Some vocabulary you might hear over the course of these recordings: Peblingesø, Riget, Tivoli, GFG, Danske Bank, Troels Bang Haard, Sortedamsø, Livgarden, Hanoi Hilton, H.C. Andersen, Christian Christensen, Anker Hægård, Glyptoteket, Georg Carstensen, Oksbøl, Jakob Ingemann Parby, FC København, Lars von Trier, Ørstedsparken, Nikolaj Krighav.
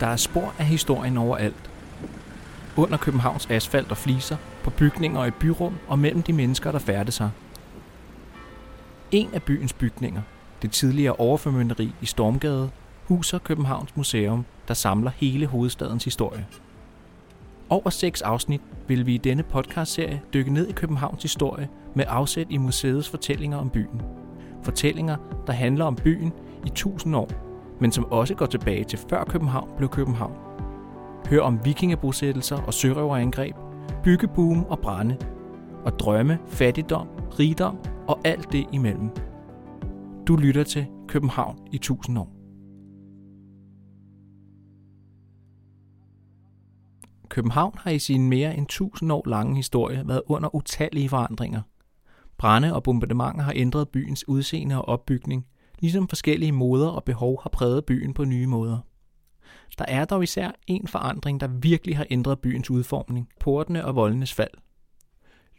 Der er spor af historien overalt. Under Københavns asfalt og fliser, på bygninger og i byrum og mellem de mennesker, der færdes sig. En af byens bygninger, det tidligere overformynderi i Stormgade, huser Københavns Museum, der samler hele hovedstadens historie. Over 6 afsnit vil vi i denne podcastserie dykke ned i Københavns historie med afsæt i museets fortællinger om byen. Fortællinger, der handler om byen i 1000 år, men som også går tilbage til før København blev København. Hør om vikingebosættelser og sørøverangreb, byggeboom og brande, og drømme, fattigdom, rigdom og alt det imellem. Du lytter til København i 1000 år. København har i sin mere end 1000 år lange historie været under utallige forandringer. Brande og bombardementer har ændret byens udseende og opbygning, ligesom forskellige moder og behov har præget byen på nye måder. Der er dog især en forandring, der virkelig har ændret byens udformning, portene og voldenes fald.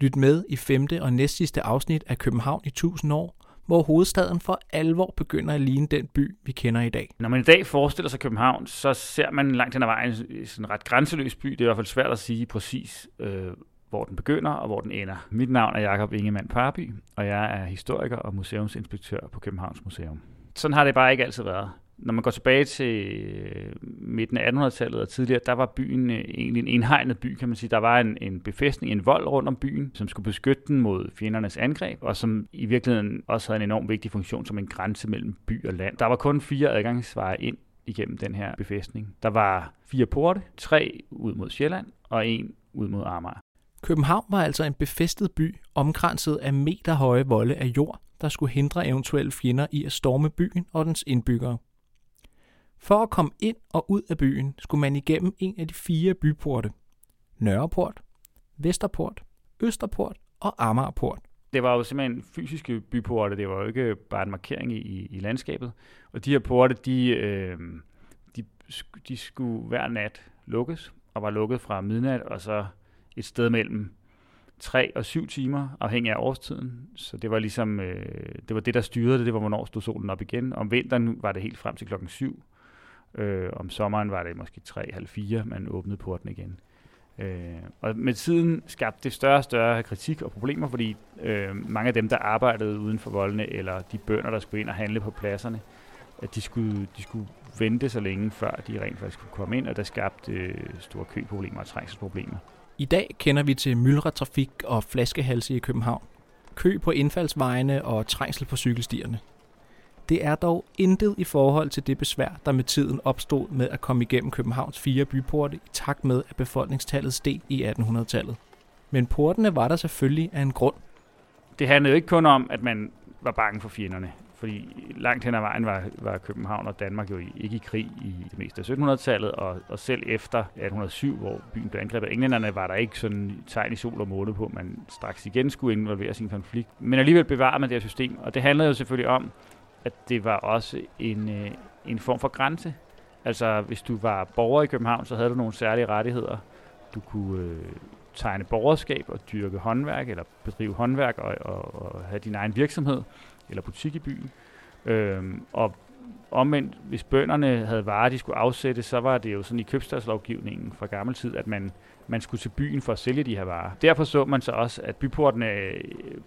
Lyt med i 5. og næstsidste afsnit af København i 1000 år, hvor hovedstaden for alvor begynder at ligne den by, vi kender i dag. Når man i dag forestiller sig København, så ser man langt hen ad vejen en ret grænseløs by. Det er i hvert fald svært at sige præcis, hvor den begynder og hvor den ender. Mit navn er Jakob Ingemann Parby, og jeg er historiker og museumsinspektør på Københavns Museum. Sådan har det bare ikke altid været. Når man går tilbage til midten af 1800-tallet og tidligere, der var byen egentlig en indhegnet by, kan man sige. Der var en befæstning, en vold rundt om byen, som skulle beskytte den mod fjendernes angreb, og som i virkeligheden også havde en enorm vigtig funktion som en grænse mellem by og land. Der var kun 4 adgangsveje ind igennem den her befæstning. Der var 4 porte, 3 ud mod Sjælland og 1 ud mod Amager. København var altså en befæstet by, omkranset af meterhøje volde af jord, der skulle hindre eventuelle fjender i at storme byen og dens indbyggere. For at komme ind og ud af byen, skulle man igennem en af de 4 byporte. Nørreport, Vesterport, Østerport og Amagerport. Det var jo simpelthen fysiske byporte, det var jo ikke bare en markering i landskabet. Og de her porte, de skulle hver nat lukkes, og var lukket fra midnat og så et sted mellem 3 og 7 timer, afhængig af årstiden. Så det var ligesom, det var det, der styrede det var, hvornår stod solen op igen. Om vinteren var det helt frem til klokken 7. Om sommeren var det måske 3-4, man åbnede porten igen. Og med tiden skabte det større og større kritik og problemer, fordi mange af dem, der arbejdede uden for voldene, eller de bønder, der skulle ind og handle på pladserne, at de skulle vente så længe, før de rent faktisk kunne komme ind, og der skabte store køproblemer og trængselsproblemer. I dag kender vi til myldretrafik og flaskehalse i København, kø på indfaldsvejene og trængsel på cykelstierne. Det er dog intet i forhold til det besvær, der med tiden opstod med at komme igennem Københavns 4 byporte i takt med, at befolkningstallet steg i 1800-tallet. Men portene var der selvfølgelig af en grund. Det handlede jo ikke kun om, at man var bange for fjenderne, fordi langt hen ad vejen var København og Danmark jo ikke i krig i det meste af 1700-tallet, og selv efter 1807, hvor byen blev angrebet af englænderne, var der ikke sådan tegn i sol og måne på, at man straks igen skulle involvere sin konflikt. Men alligevel bevarede man det her system, og det handlede jo selvfølgelig om, at det var også en form for grænse. Altså, hvis du var borger i København, så havde du nogle særlige rettigheder. Du kunne tegne borgerskab og dyrke håndværk, eller bedrive håndværk og have din egen virksomhed, eller butik i byen. Og omvendt, hvis bønderne havde varer, de skulle afsætte, så var det jo sådan i købstadslovgivningen fra gammel tid, at man skulle til byen for at sælge de her varer. Derfor så man så også, at byportene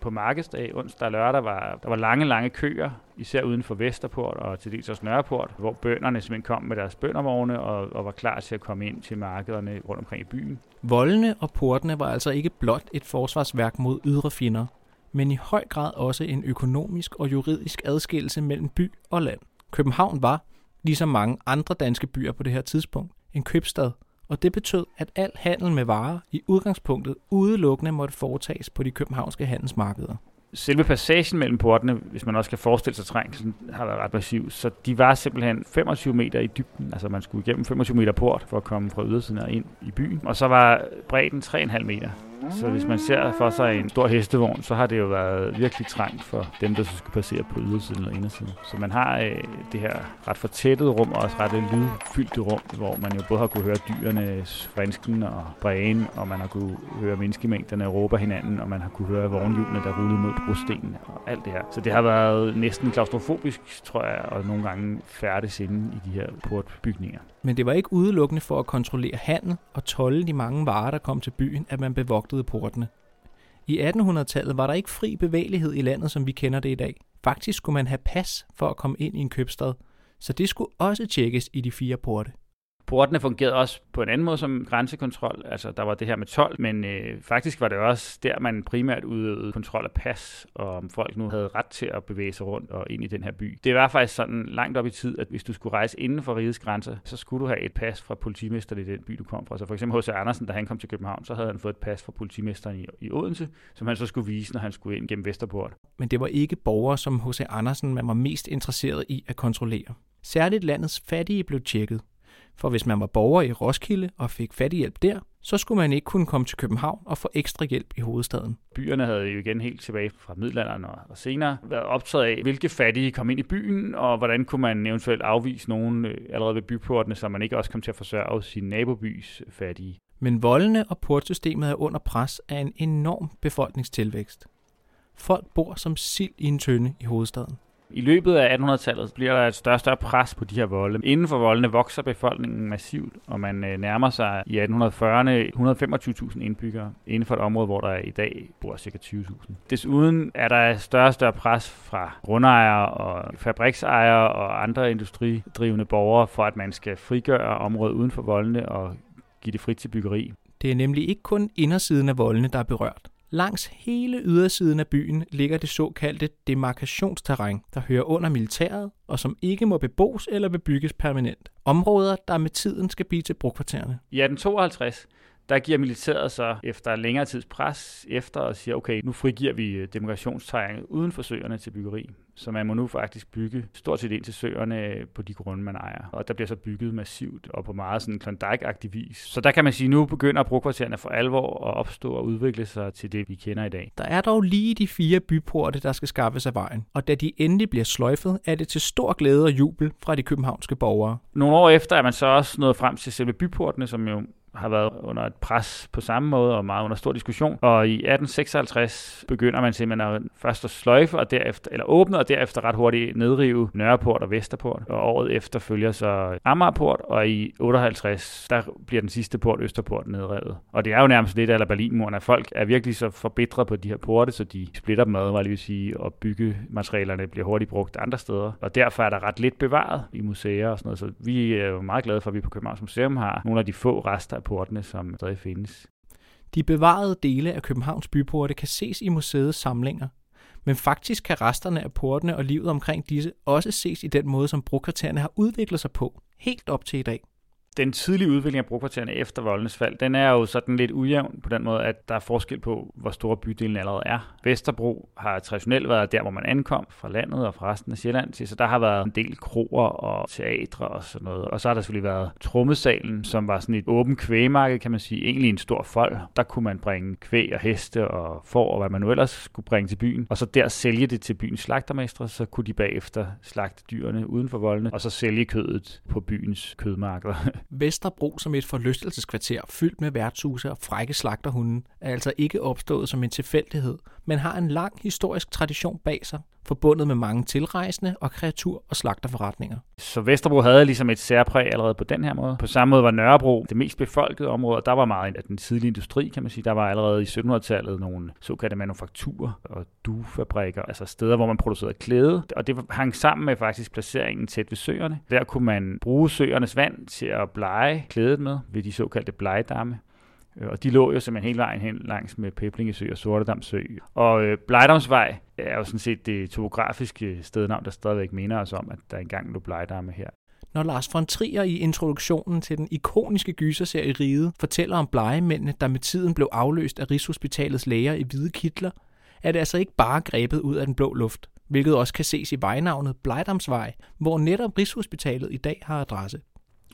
på markedsdag, onsdag og lørdag, der var lange køer, især uden for Vesterport og til dels også Nørreport, hvor bønderne simpelthen kom med deres bøndervogne og var klar til at komme ind til markederne rundt omkring i byen. Voldene og portene var altså ikke blot et forsvarsværk mod ydre fjender, men i høj grad også en økonomisk og juridisk adskillelse mellem by og land. København var, ligesom mange andre danske byer på det her tidspunkt, en købstad, og det betød, at al handel med varer i udgangspunktet udelukkende måtte foretages på de københavnske handelsmarkeder. Selve passagen mellem portene, hvis man også kan forestille sig trængslen, har været ret massiv, så de var simpelthen 25 meter i dybden, altså man skulle igennem 25 meter port for at komme fra ydersiden og ind i byen, og så var bredden 3,5 meter. Så hvis man ser for sig en stor hestevogn, så har det jo været virkelig trængt for dem, der så skulle passere på ydersiden eller indersiden. Så man har det her ret fortættede rum og også ret lydfyldte rum, hvor man jo både har kunne høre dyrenes vrindsken og brægen, og man har kunne høre menneskemængderne råbe hinanden, og man har kunne høre vognhjulene, der rullede mod brostenene og alt det her. Så det har været næsten klaustrofobisk, tror jeg, og nogle gange færdes inde i de her portbygninger. Men det var ikke udelukkende for at kontrollere handel og tolde de mange varer, der kom til byen, at man bevogtede portene. I 1800-tallet var der ikke fri bevægelighed i landet, som vi kender det i dag. Faktisk skulle man have pas for at komme ind i en købstad, så det skulle også tjekkes i de fire porte. Portene fungerede også på en anden måde som grænsekontrol. Altså, der var det her med told, men faktisk var det også der, man primært udøvede kontrol af pas, og om folk nu havde ret til at bevæge sig rundt og ind i den her by. Det var faktisk sådan langt op i tid, at hvis du skulle rejse inden for rigets grænser, så skulle du have et pas fra politimesteren i den by, du kom fra. Så for eksempel H.C. Andersen, da han kom til København, så havde han fået et pas fra politimesteren i Odense, som han så skulle vise, når han skulle ind gennem Vesterport. Men det var ikke borgere som H.C. Andersen, man var mest interesseret i at kontrollere. Særligt landets fattige blev tjekket. For hvis man var borger i Roskilde og fik fattighjælp der, så skulle man ikke kunne komme til København og få ekstra hjælp i hovedstaden. Byerne havde jo igen helt tilbage fra middelalderen og senere været optaget af, hvilke fattige kom ind i byen, og hvordan kunne man eventuelt afvise nogen allerede ved byportene, så man ikke også kom til at forsørge sin nabobys fattige. Men voldene og portsystemet er under pres af en enorm befolkningstilvækst. Folk bor som sild i en tønde i hovedstaden. I løbet af 1800-tallet bliver der et større pres på de her volde. Inden for voldene vokser befolkningen massivt, og man nærmer sig i 1840'erne 125.000 indbyggere inden for et område, hvor der i dag bor ca. 20.000. Desuden er der større pres fra grundejere og fabriksejere og andre industridrivende borgere for, at man skal frigøre området uden for voldene og give det frit til byggeri. Det er nemlig ikke kun indersiden af voldene, der er berørt. Langs hele ydersiden af byen ligger det såkaldte demarkationsterræn, der hører under militæret og som ikke må bebos eller bebygges permanent. Områder, der med tiden skal blive til brugkvartererne. I 1852, der giver militæret så efter længere tids pres efter og siger, okay, nu frigiver vi demarkationsterrænet uden for søerne til byggeri. Så man må nu faktisk bygge stort set ind til søerne på de grunde, man ejer. Og der bliver så bygget massivt og på meget sådan Klondike-agtig vis. Så der kan man sige, at nu begynder brugkvartererne for alvor at opstå og udvikle sig til det, vi kender i dag. Der er dog lige de fire byporte, der skal skaffes af vejen. Og da de endelig bliver sløjfet, er det til stor glæde og jubel fra de københavnske borgere. Nogle år efter er man så også nået frem til selve byportene, som jo har været under et pres på samme måde og meget under stor diskussion. Og i 1856 begynder man simpelthen at først at sløjfe og derefter, eller åbne og derefter ret hurtigt nedrive Nørreport og Vesterport. Og året efter følger så Amagerport, og i 58 der bliver den sidste port, Østerport, nedrevet. Og det er jo nærmest lidt eller Berlinmuren, at folk er virkelig så forbitret på de her porte, så de splitter dem ad, hvad det vil sige, og byggematerialerne bliver hurtigt brugt andre steder. Og derfor er der ret lidt bevaret i museer og sådan noget. Så vi er jo meget glade for, at vi på Københavns Museum har nogle af de få rester portene, som stadig findes. De bevarede dele af Københavns byporte kan ses i museets samlinger, men faktisk kan resterne af portene og livet omkring disse også ses i den måde, som brugkvartererne har udviklet sig på, helt op til i dag. Den tidlige udvikling af brugkvartererne efter voldenes fald, den er jo sådan lidt ujævn på den måde, at der er forskel på, hvor store bydelen allerede er. Vesterbro har traditionelt været der, hvor man ankom fra landet og fra resten af Sjælland til, så der har været en del kroer og teatre og sådan noget. Og så har der selvfølgelig været Trommesalen, som var sådan et åbent kvægmarked, kan man sige, egentlig en stor fold. Der kunne man bringe kvæg og heste og får og hvad man nu ellers skulle bringe til byen. Og så der sælge det til byens slagtermestre, så kunne de bagefter slagte dyrene uden for voldene og så sælge kødet på byens kødmarkeder. Vesterbro som et forlystelseskvarter fyldt med værtshuse og frække slagterhunde er altså ikke opstået som en tilfældighed, men har en lang historisk tradition bag sig, forbundet med mange tilrejsende og kreatur- og slagterforretninger. Så Vesterbro havde ligesom et særpræg allerede på den her måde. På samme måde var Nørrebro det mest befolkede område, og der var meget af den tidlige industri, kan man sige. Der var allerede i 1700-tallet nogle såkaldte manufakturer og duefabrikker, altså steder, hvor man producerede klæde, og det hang sammen med faktisk placeringen tæt ved søerne. Der kunne man bruge søernes vand til at blege klædet med ved de såkaldte blegedamme. Og de lå jo simpelthen hele vejen hen langs med Peblingesø og Sortedamsø. Og Blegedamsvej er jo sådan set det topografiske stednavn, der stadigvæk minder os om, at der engang lå blegedamme her. Når Lars von Trier i introduktionen til den ikoniske gyserserie Riget fortæller om blegemændene, der med tiden blev afløst af Rigshospitalets læger i hvide kitler, er det altså ikke bare grebet ud af den blå luft, hvilket også kan ses i vejnavnet Blegedamsvej, hvor netop Rigshospitalet i dag har adresse.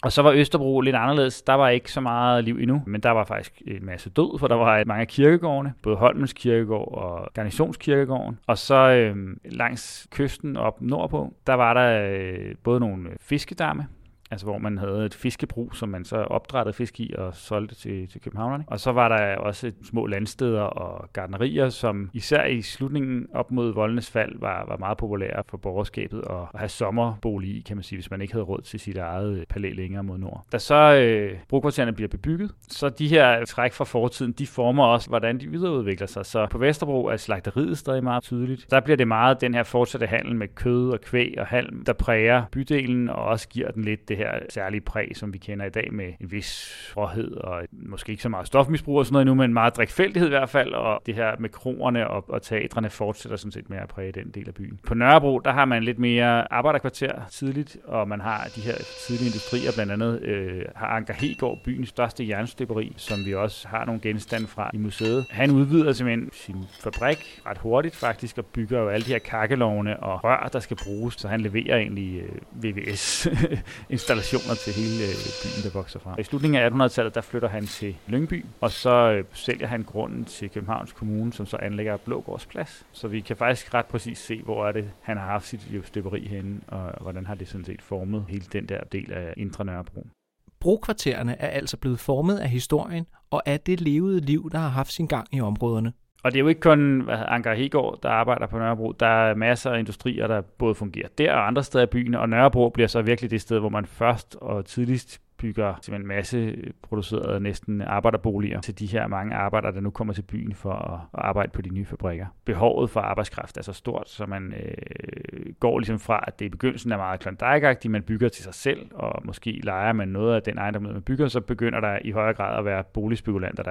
Og så var Østerbro lidt anderledes. Der var ikke så meget liv endnu, men der var faktisk en masse død, for der var mange af kirkegårdene, både Holmens Kirkegård og Garnisonskirkegården. Og så langs kysten op nordpå, der var der både nogle fiskedamme, altså hvor man havde et fiskebrug, som man så opdrættede fisk i og solgte til københavnerne. Og så var der også små landsteder og gartnerier, som især i slutningen op mod Voldnes Fald var meget populære for borgerskabet og at have sommerbolig i, kan man sige, hvis man ikke havde råd til sit eget palæ længere mod nord. Da så brokvartererne bliver bebygget, så de her træk fra fortiden, de former også, hvordan de videreudvikler sig. Så på Vesterbro er slagteriet stadig meget tydeligt. Der bliver det meget den her fortsatte handel med kød og kvæg og halm, der præger bydelen og også giver den lidt det her særlige præg, som vi kender i dag med en vis råhed og måske ikke så meget stofmisbrug og sådan noget endnu, men meget drikfældighed i hvert fald, og det her med kroerne og teatrene fortsætter sådan set med at præge den del af byen. På Nørrebro, der har man lidt mere arbejderkvarter tidligt, og man har de her tidlige industrier, blandt andet har Anker Hægård, byens største jernstøberi, som vi også har nogle genstande fra i museet. Han udvider simpelthen sin fabrik ret hurtigt faktisk, og bygger jo alle de her kakkelovne og rør, der skal bruges, så han leverer egentlig VVS installationer til hele byen, der vokser fra. I slutningen af 1800-tallet, der flytter han til Lyngby, og så sælger han grunden til Københavns Kommune, som så anlægger Blågårdsplads. Så vi kan faktisk ret præcis se, hvor er det, han har haft sit støberi henne, og hvordan har det sådan set formet hele den der del af Indre Nørrebro. Brokvartererne er altså blevet formet af historien, og af det levede liv, der har haft sin gang i områderne. Og det er jo ikke kun Anker Hægård, der arbejder på Nørrebro. Der er masser af industrier, der både fungerer der og andre steder i byen. Og Nørrebro bliver så virkelig det sted, hvor man først og tidligst bygger simpelthen en masse producerede næsten arbejderboliger til de her mange arbejdere, der nu kommer til byen for at arbejde på de nye fabrikker. Behovet for arbejdskraft er så stort, så man går ligesom fra, at det i begyndelsen er meget klondike-agtigt, man bygger til sig selv, og måske leger man noget af den ejendom, man bygger, så begynder der i højere grad at være boligspekulanter,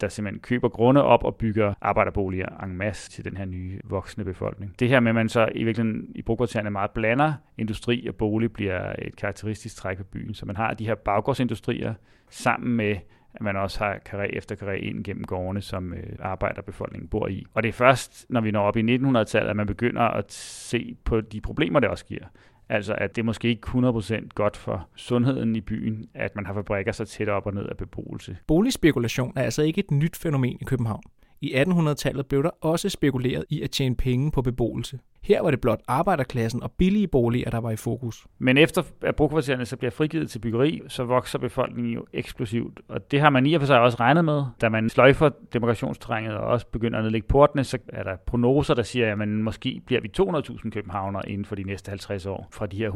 der simpelthen køber grunde op og bygger arbejderboliger en masse til den her nye voksne befolkning. Det her med, at man så i virkeligheden i brokvartererne meget blander industri og bolig, bliver et karakteristisk træk ved byen. Så man har de her baggårdsindustrier sammen med, at man også har karré efter karré ind gennem gårdene, som arbejderbefolkningen bor i. Og det er først, når vi når op i 1900-tallet, at man begynder at se på de problemer, det også giver. Altså, at det måske ikke 100% godt for sundheden i byen, at man har fabrikker så tæt op og ned af beboelse. Boligspekulation er altså ikke et nyt fænomen i København. I 1800-tallet blev der også spekuleret i at tjene penge på beboelse. Her var det blot arbejderklassen og billige boliger, der var i fokus. Men efter at brokvartererne så bliver frigivet til byggeri, så vokser befolkningen jo eksplosivt. Og det har man i og for sig også regnet med. Da man sløjfer demarkationsterrænet og også begynder at nedlægge portene, så er der prognoser, der siger, at man måske bliver vi 200.000 københavnere inden for de næste 50 år, fra de her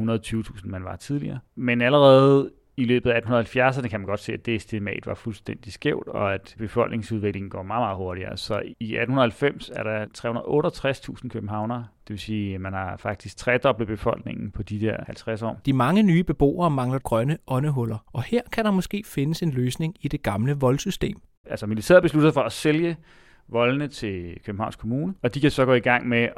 120.000, man var tidligere. Men allerede i løbet af 1870'erne kan man godt se, at det estimat var fuldstændig skævt, og at befolkningsudviklingen går meget, meget hurtigere. Så i 1890 er der 368.000 københavnere. Det vil sige, at man har faktisk tredoblet befolkningen på de der 50 år. De mange nye beboere mangler grønne åndehuller, og her kan der måske findes en løsning i det gamle voldsystem. Altså militæret besluttede for at sælge voldene til Københavns Kommune, og de kan så gå i gang med at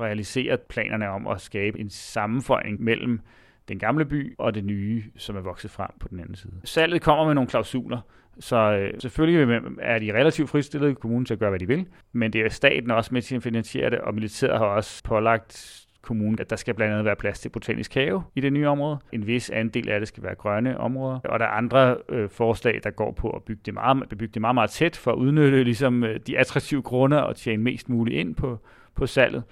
realisere planerne om at skabe en sammenføjning mellem den gamle by og det nye, som er vokset frem på den anden side. Salget kommer med nogle klausuler, så selvfølgelig er de relativt fristillede kommunen til at gøre, hvad de vil, men det er staten også med til at finansiere det, og militæret har også pålagt kommunen, at der skal blandt andet være plads til botanisk have i det nye område. En vis andel af det skal være grønne områder, og der er andre forslag, der går på at bygge det meget, meget tæt for at udnytte ligesom, de attraktive grunde og tjene mest muligt ind på salget.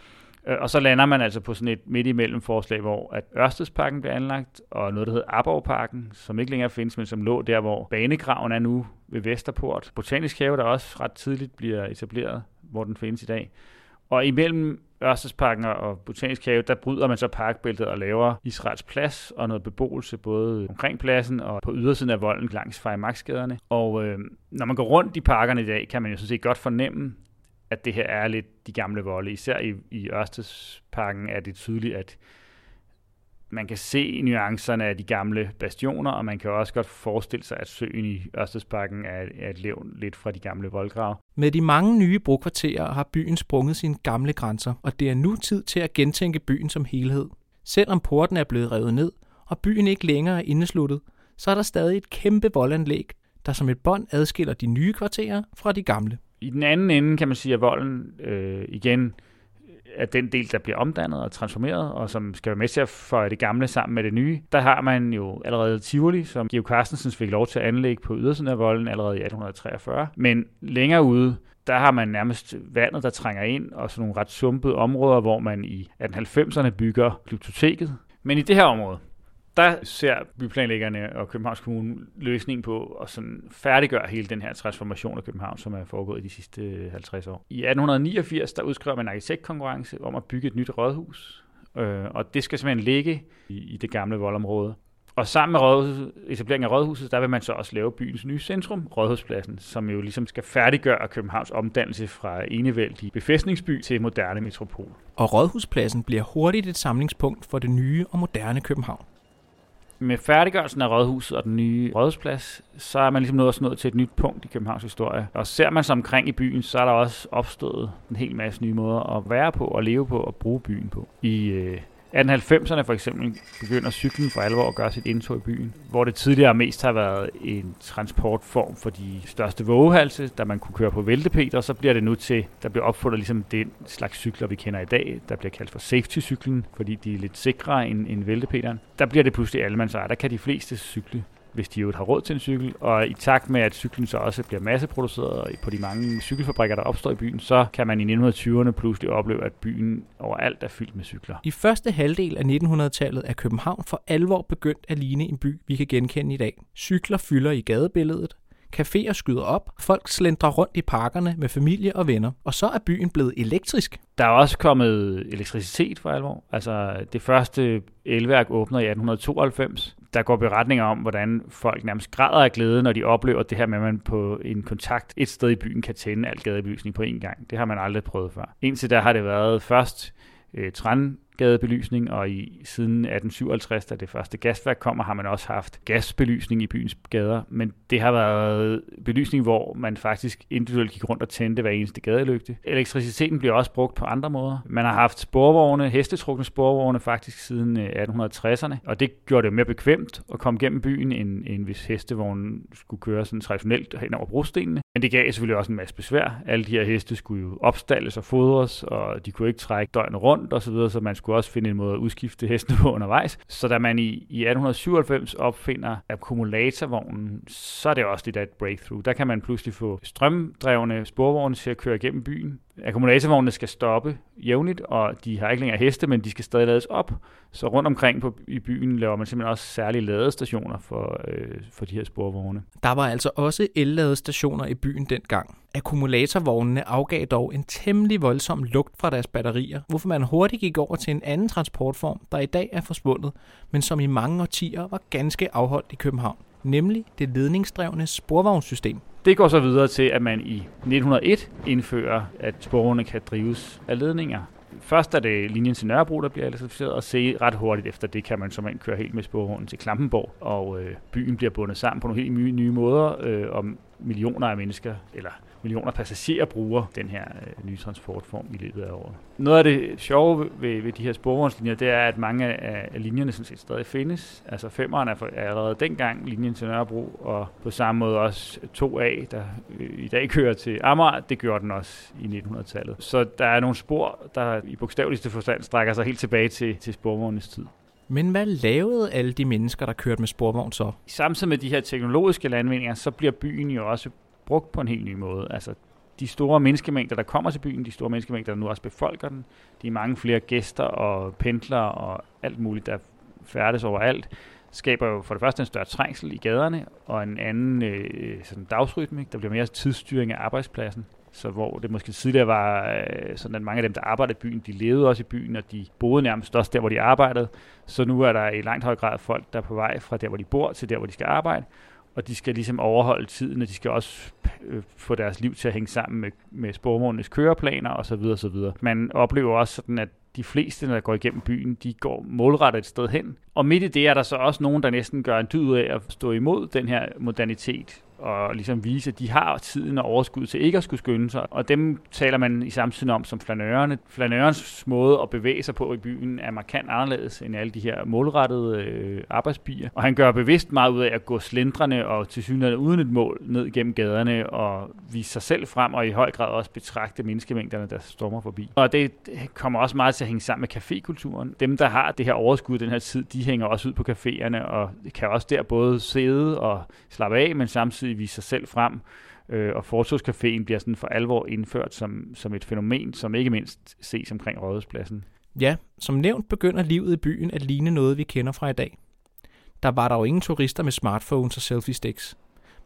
Og så lander man altså på sådan et midt imellem forslag, hvor at Ørstedsparken bliver anlagt, og noget, der hedder Aborgparken, som ikke længere findes, men som lå der, hvor banegraven er nu ved Vesterport. Botanisk have, der også ret tidligt bliver etableret, hvor den findes i dag. Og imellem Ørstedsparken og Botanisk Have, der bryder man så parkbæltet og laver Israels Plads og noget beboelse både omkring pladsen og på ydersiden af volden langs Farimagsgaderne. Og når man går rundt i parkerne i dag, kan man jo sådan set godt fornemme, at det her er lidt de gamle volde. Især i Ørstedsparken er det tydeligt, at man kan se nuancerne af de gamle bastioner, og man kan også godt forestille sig, at søen i Ørstedsparken er et levn lidt fra de gamle voldgrave. Med de mange nye brokvarterer har byen sprunget sine gamle grænser, og det er nu tid til at gentænke byen som helhed. Selvom porten er blevet revet ned, og byen ikke længere er indesluttet, så er der stadig et kæmpe voldanlæg, der som et bånd adskiller de nye kvarterer fra de gamle. I den anden ende kan man sige, at volden igen at den del, der bliver omdannet og transformeret, og som skal være med til at føje det gamle sammen med det nye, der har man jo allerede Tivoli, som Georg Carstensen fik lov til at anlægge på ydersiden af volden allerede i 1843. Men længere ude, der har man nærmest vandet, der trænger ind, og sådan nogle ret sumpede områder, hvor man i 1890'erne bygger glyptoteket. Men i det her område, der ser byplanlæggerne og Københavns Kommune løsningen på at sådan færdiggøre hele den her transformation af København, som er foregået i de sidste 50 år. I 1889 der udskriver man en arkitektkonkurrence om at bygge et nyt rådhus, og det skal simpelthen ligge i det gamle voldområde. Og sammen med etableringen af rådhuset, der vil man så også lave byens nye centrum, Rådhuspladsen, som jo ligesom skal færdiggøre Københavns omdannelse fra enevældig befæstningsby til moderne metropol. Og Rådhuspladsen bliver hurtigt et samlingspunkt for det nye og moderne København. Med færdiggørelsen af Rådhuset og den nye Rådhusplads, så er man ligesom nået til et nyt punkt i Københavns historie. Og ser man sig omkring i byen, så er der også opstået en hel masse nye måder at være på, at leve på og bruge byen på. I 1890'erne for eksempel begynder cyklen for alvor at gøre sit indtog i byen, hvor det tidligere mest har været en transportform for de største vovehalse, der man kunne køre på væltepeter, så bliver det nu til, der bliver opfundet ligesom den slags cykler, vi kender i dag, der bliver kaldt for safety-cyklen, fordi de er lidt sikrere end væltepeteren. Der bliver det pludselig allemandseje, der kan de fleste cykle, hvis de jo har råd til en cykel, og i takt med, at cyklen så også bliver masseproduceret på de mange cykelfabrikker, der opstår i byen, så kan man i 1920'erne pludselig opleve, at byen overalt er fyldt med cykler. I første halvdel af 1900-tallet er København for alvor begyndt at ligne en by, vi kan genkende i dag. Cykler fylder i gadebilledet, caféer skyder op, folk slendrer rundt i parkerne med familie og venner, og så er byen blevet elektrisk. Der er også kommet elektricitet for alvor. Altså det første elværk åbner i 1892. Der går beretninger om, hvordan folk nærmest græder af glæde, når de oplever det her med, at man på en kontakt et sted i byen kan tænde al gadebelysning på én gang. Det har man aldrig prøvet før. Indtil der har det været først trængadebelysning, og siden 1857, da det første gasværk kommer, har man også haft gasbelysning i byens gader. Men det har været belysning, hvor man faktisk individuelt gik rundt og tændte hver eneste gadelygte. Elektriciteten bliver også brugt på andre måder. Man har haft sporvogne, hestetrukne sporvogne faktisk siden 1860'erne, og det gjorde det mere bekvemt at komme gennem byen, end hvis hestevognen skulle køre sådan traditionelt hen over brostenene. Men det gav selvfølgelig også en masse besvær. Alle de her heste skulle jo opstalles og fodres, og de kunne ikke trække døgnet rundt osv., så man skulle også finde en måde at udskifte hestene på undervejs. Så da man i 1897 opfinder akkumulatorvognen, så er det også lidt af et breakthrough. Der kan man pludselig få strømdrevne sporvogne til at køre igennem byen. Akkumulatorvognene skal stoppe jævnligt, og de har ikke længere heste, men de skal stadig lades op. Så rundt omkring i byen laver man simpelthen også særlige ladestationer for de her sporvogne. Der var altså også elladestationer i byen dengang. Akkumulatorvognene afgav dog en temmelig voldsom lugt fra deres batterier, hvorfor man hurtigt gik over til en anden transportform, der i dag er forsvundet, men som i mange årtier var ganske afholdt i København, nemlig det ledningsdrevne sporvognssystem. Det går så videre til, at man i 1901 indfører, at sporvognene kan drives af ledninger. Først er det linjen til Nørrebro, der bliver elektrificeret, og ret hurtigt efter det kan man som man køre helt med sporvognen til Klampenborg, og byen bliver bundet sammen på nogle helt nye måder, og millioner af mennesker, eller millioner passagerer bruger den her nye transportform i løbet af året. Noget af det sjove ved de her sporvognslinjer, det er, at mange af linjerne sådan set stadig findes. Altså 5'eren er allerede dengang linjen til Nørrebro, og på samme måde også 2A, der i dag kører til Amager, det gjorde den også i 1900-tallet. Så der er nogle spor, der i bogstaveligste forstand strækker sig helt tilbage til sporvognenes tid. Men hvad lavede alle de mennesker, der kørte med sporvogn så? Samtidig med de her teknologiske landvindinger, så bliver byen jo også brugt på en helt ny måde. Altså, de store menneskemængder, der kommer til byen, de store menneskemængder, der nu også befolker den, de mange flere gæster og pendlere og alt muligt, der færdes overalt, skaber jo for det første en større trængsel i gaderne, og en anden sådan dagsrytmik. Der bliver mere tidsstyring af arbejdspladsen. Så hvor det måske tidligere var sådan, at mange af dem, der arbejdede i byen, de levede også i byen, og de boede nærmest også der, hvor de arbejdede. Så nu er der i langt høj grad folk, der er på vej fra der, hvor de bor, til der, hvor de skal arbejde. Og de skal ligesom overholde tiden, og de skal også få deres liv til at hænge sammen med sporvognenes køreplaner osv. osv. Man oplever også sådan, at de fleste, der går igennem byen, de går målrettet et sted hen. Og midt i det er der så også nogen, der næsten gør en dyd af at stå imod den her modernitet. og ligesom vise, at de har tiden og overskud til ikke at skulle skynde sig. Og dem taler man i samtiden om som flanørerne. Flanørens måde at bevæge sig på i byen er markant anderledes end alle de her målrettede arbejdsbier. Og han gør bevidst meget ud af at gå slendrende og tilsyneladende uden et mål ned gennem gaderne og vise sig selv frem og i høj grad også betragte menneskemængderne, der stormer forbi. Og det kommer også meget til at hænge sammen med cafékulturen. Dem, der har det her overskud den her tid, de hænger også ud på caféerne og kan også der både sidde og slappe af, men samtidig vise sig selv frem, og Fortorvscaféen bliver sådan for alvor indført som et fænomen, som ikke mindst ses omkring Rådhuspladsen. Ja, som nævnt begynder livet i byen at ligne noget, vi kender fra i dag. Der var der jo ingen turister med smartphones og selfie-sticks,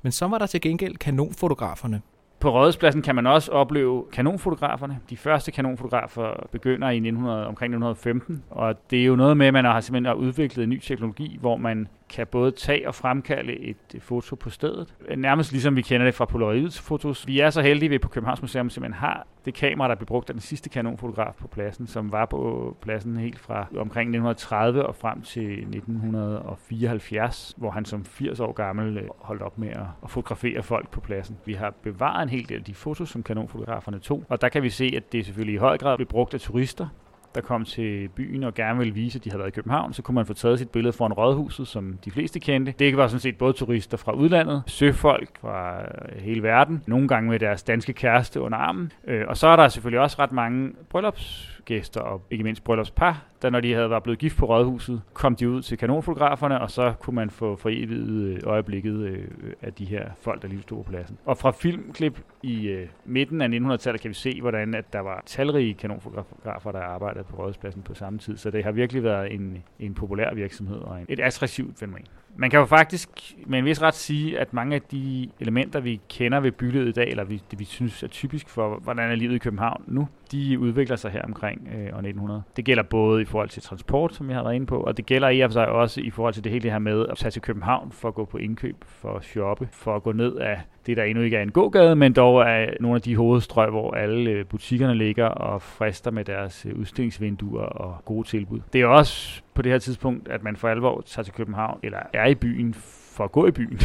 men så var der til gengæld kanonfotograferne. På Rådhuspladsen kan man også opleve kanonfotograferne. De første kanonfotografer begynder i omkring 1915, og det er jo noget med, at man har simpelthen udviklet en ny teknologi, hvor man kan både tage og fremkalde et foto på stedet. Nærmest ligesom vi kender det fra polaroidfotos. Vi er så heldige, at vi på Københavns Museum simpelthen har det kamera, der blev brugt af den sidste kanonfotograf på pladsen, som var på pladsen helt fra omkring 1930 og frem til 1974, hvor han som 80 år gammel holdt op med at fotografere folk på pladsen. Vi har bevaret en hel del af de fotos, som kanonfotograferne tog, og der kan vi se, at det selvfølgelig i høj grad blev brugt af turister, der kom til byen og gerne ville vise, at de havde været i København, så kunne man få taget sit billede foran Rådhuset, som de fleste kendte. Det var sådan set både turister fra udlandet, søfolk fra hele verden, nogle gange med deres danske kæreste under armen. Og så er der selvfølgelig også ret mange bryllupsgæster og ikke mindst bryllupspar, der når de var blevet gift på Rådhuset, kom de ud til kanonfotograferne, og så kunne man få foreviget øjeblikket af de her folk, der lige stod på pladsen. Og fra filmklip i midten af 1900-tallet kan vi se, hvordan at der var talrige kanonfotografer, der arbejdede på Rådhuspladsen på samme tid, så det har virkelig været en populær virksomhed og et attraktivt fænomen. Man kan jo faktisk med en vis ret sige, at mange af de elementer, vi kender ved bylivet i dag, eller det vi synes er typisk for, hvordan er livet i København nu, de udvikler sig her omkring år 1900. Det gælder både i forhold til transport, som jeg har været inde på, og det gælder i og for sig også i forhold til det hele det her med at tage til København for at gå på indkøb, for at shoppe, for at gå ned af det, der endnu ikke er en gågade, men dog er nogle af de hovedstrøg, hvor alle butikkerne ligger og frister med deres udstillingsvinduer og gode tilbud. Det er også på det her tidspunkt, at man for alvor tager til København, eller er i byen for at gå i byen.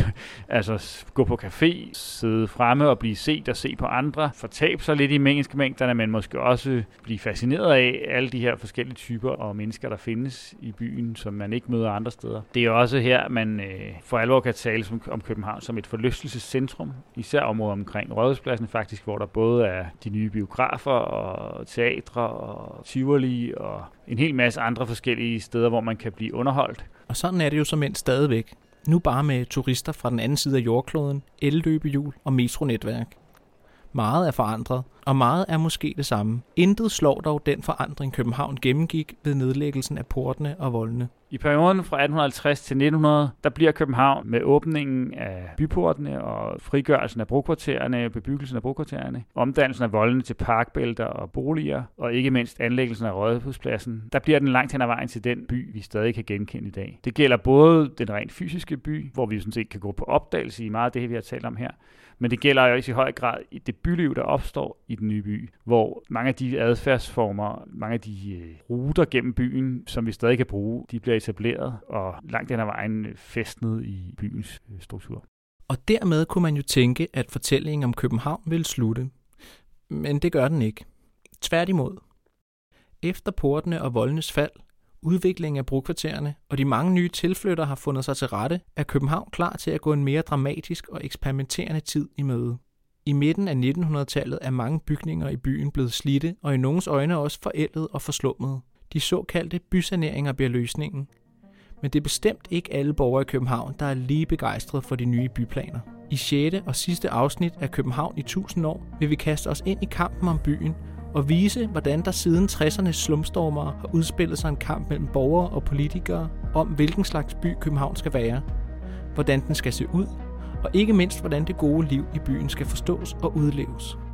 Altså gå på café, sidde fremme og blive set og se på andre, fortabe sig lidt i menneskemængderne, men måske også blive fascineret af alle de her forskellige typer og mennesker, der findes i byen, som man ikke møder andre steder. Det er også her, man for alvor kan tale om København som et forlystelsescentrum, især området omkring Rådhuspladsen faktisk, hvor der både er de nye biografer og teatre og Tivoli og en hel masse andre forskellige steder, hvor man kan blive underholdt. Og sådan er det jo såmænd stadigvæk. Nu bare med turister fra den anden side af jordkloden, elløbehjul og metronetværk. Meget er forandret, og meget er måske det samme. Intet slår dog den forandring, København gennemgik ved nedlæggelsen af portene og voldene. I perioden fra 1850 til 1900, der bliver København med åbningen af byportene og frigørelsen af brokvartererne, bebyggelsen af brokvartererne, omdannelsen af voldene til parkbælter og boliger, og ikke mindst anlæggelsen af Rådhuspladsen, der bliver den langt hen ad vejen til den by, vi stadig kan genkende i dag. Det gælder både den rent fysiske by, hvor vi sådan set kan gå på opdagelse i meget af det, vi har talt om her, men det gælder jo også i høj grad i det byliv, der opstår i den nye by, hvor mange af de adfærdsformer, mange af de ruter gennem byen, som vi stadig kan bruge, de bliver etableret og langt den her vejen fæstnet i byens struktur. Og dermed kunne man jo tænke, at fortællingen om København ville slutte. Men det gør den ikke. Tværtimod. Efter portene og voldenes fald, udviklingen af brokvartererne og de mange nye tilflyttere har fundet sig til rette, er København klar til at gå en mere dramatisk og eksperimenterende tid i møde. I midten af 1900-tallet er mange bygninger i byen blevet slidte og i nogens øjne også forældet og forslummede. De såkaldte bysaneringer bliver løsningen. Men det er bestemt ikke alle borgere i København, der er lige begejstrede for de nye byplaner. I 6. og sidste afsnit af København i 1000 år vil vi kaste os ind i kampen om byen og vise, hvordan der siden 60'ernes slumstormere har udspillet sig en kamp mellem borgere og politikere om, hvilken slags by København skal være, hvordan den skal se ud, og ikke mindst, hvordan det gode liv i byen skal forstås og udleves.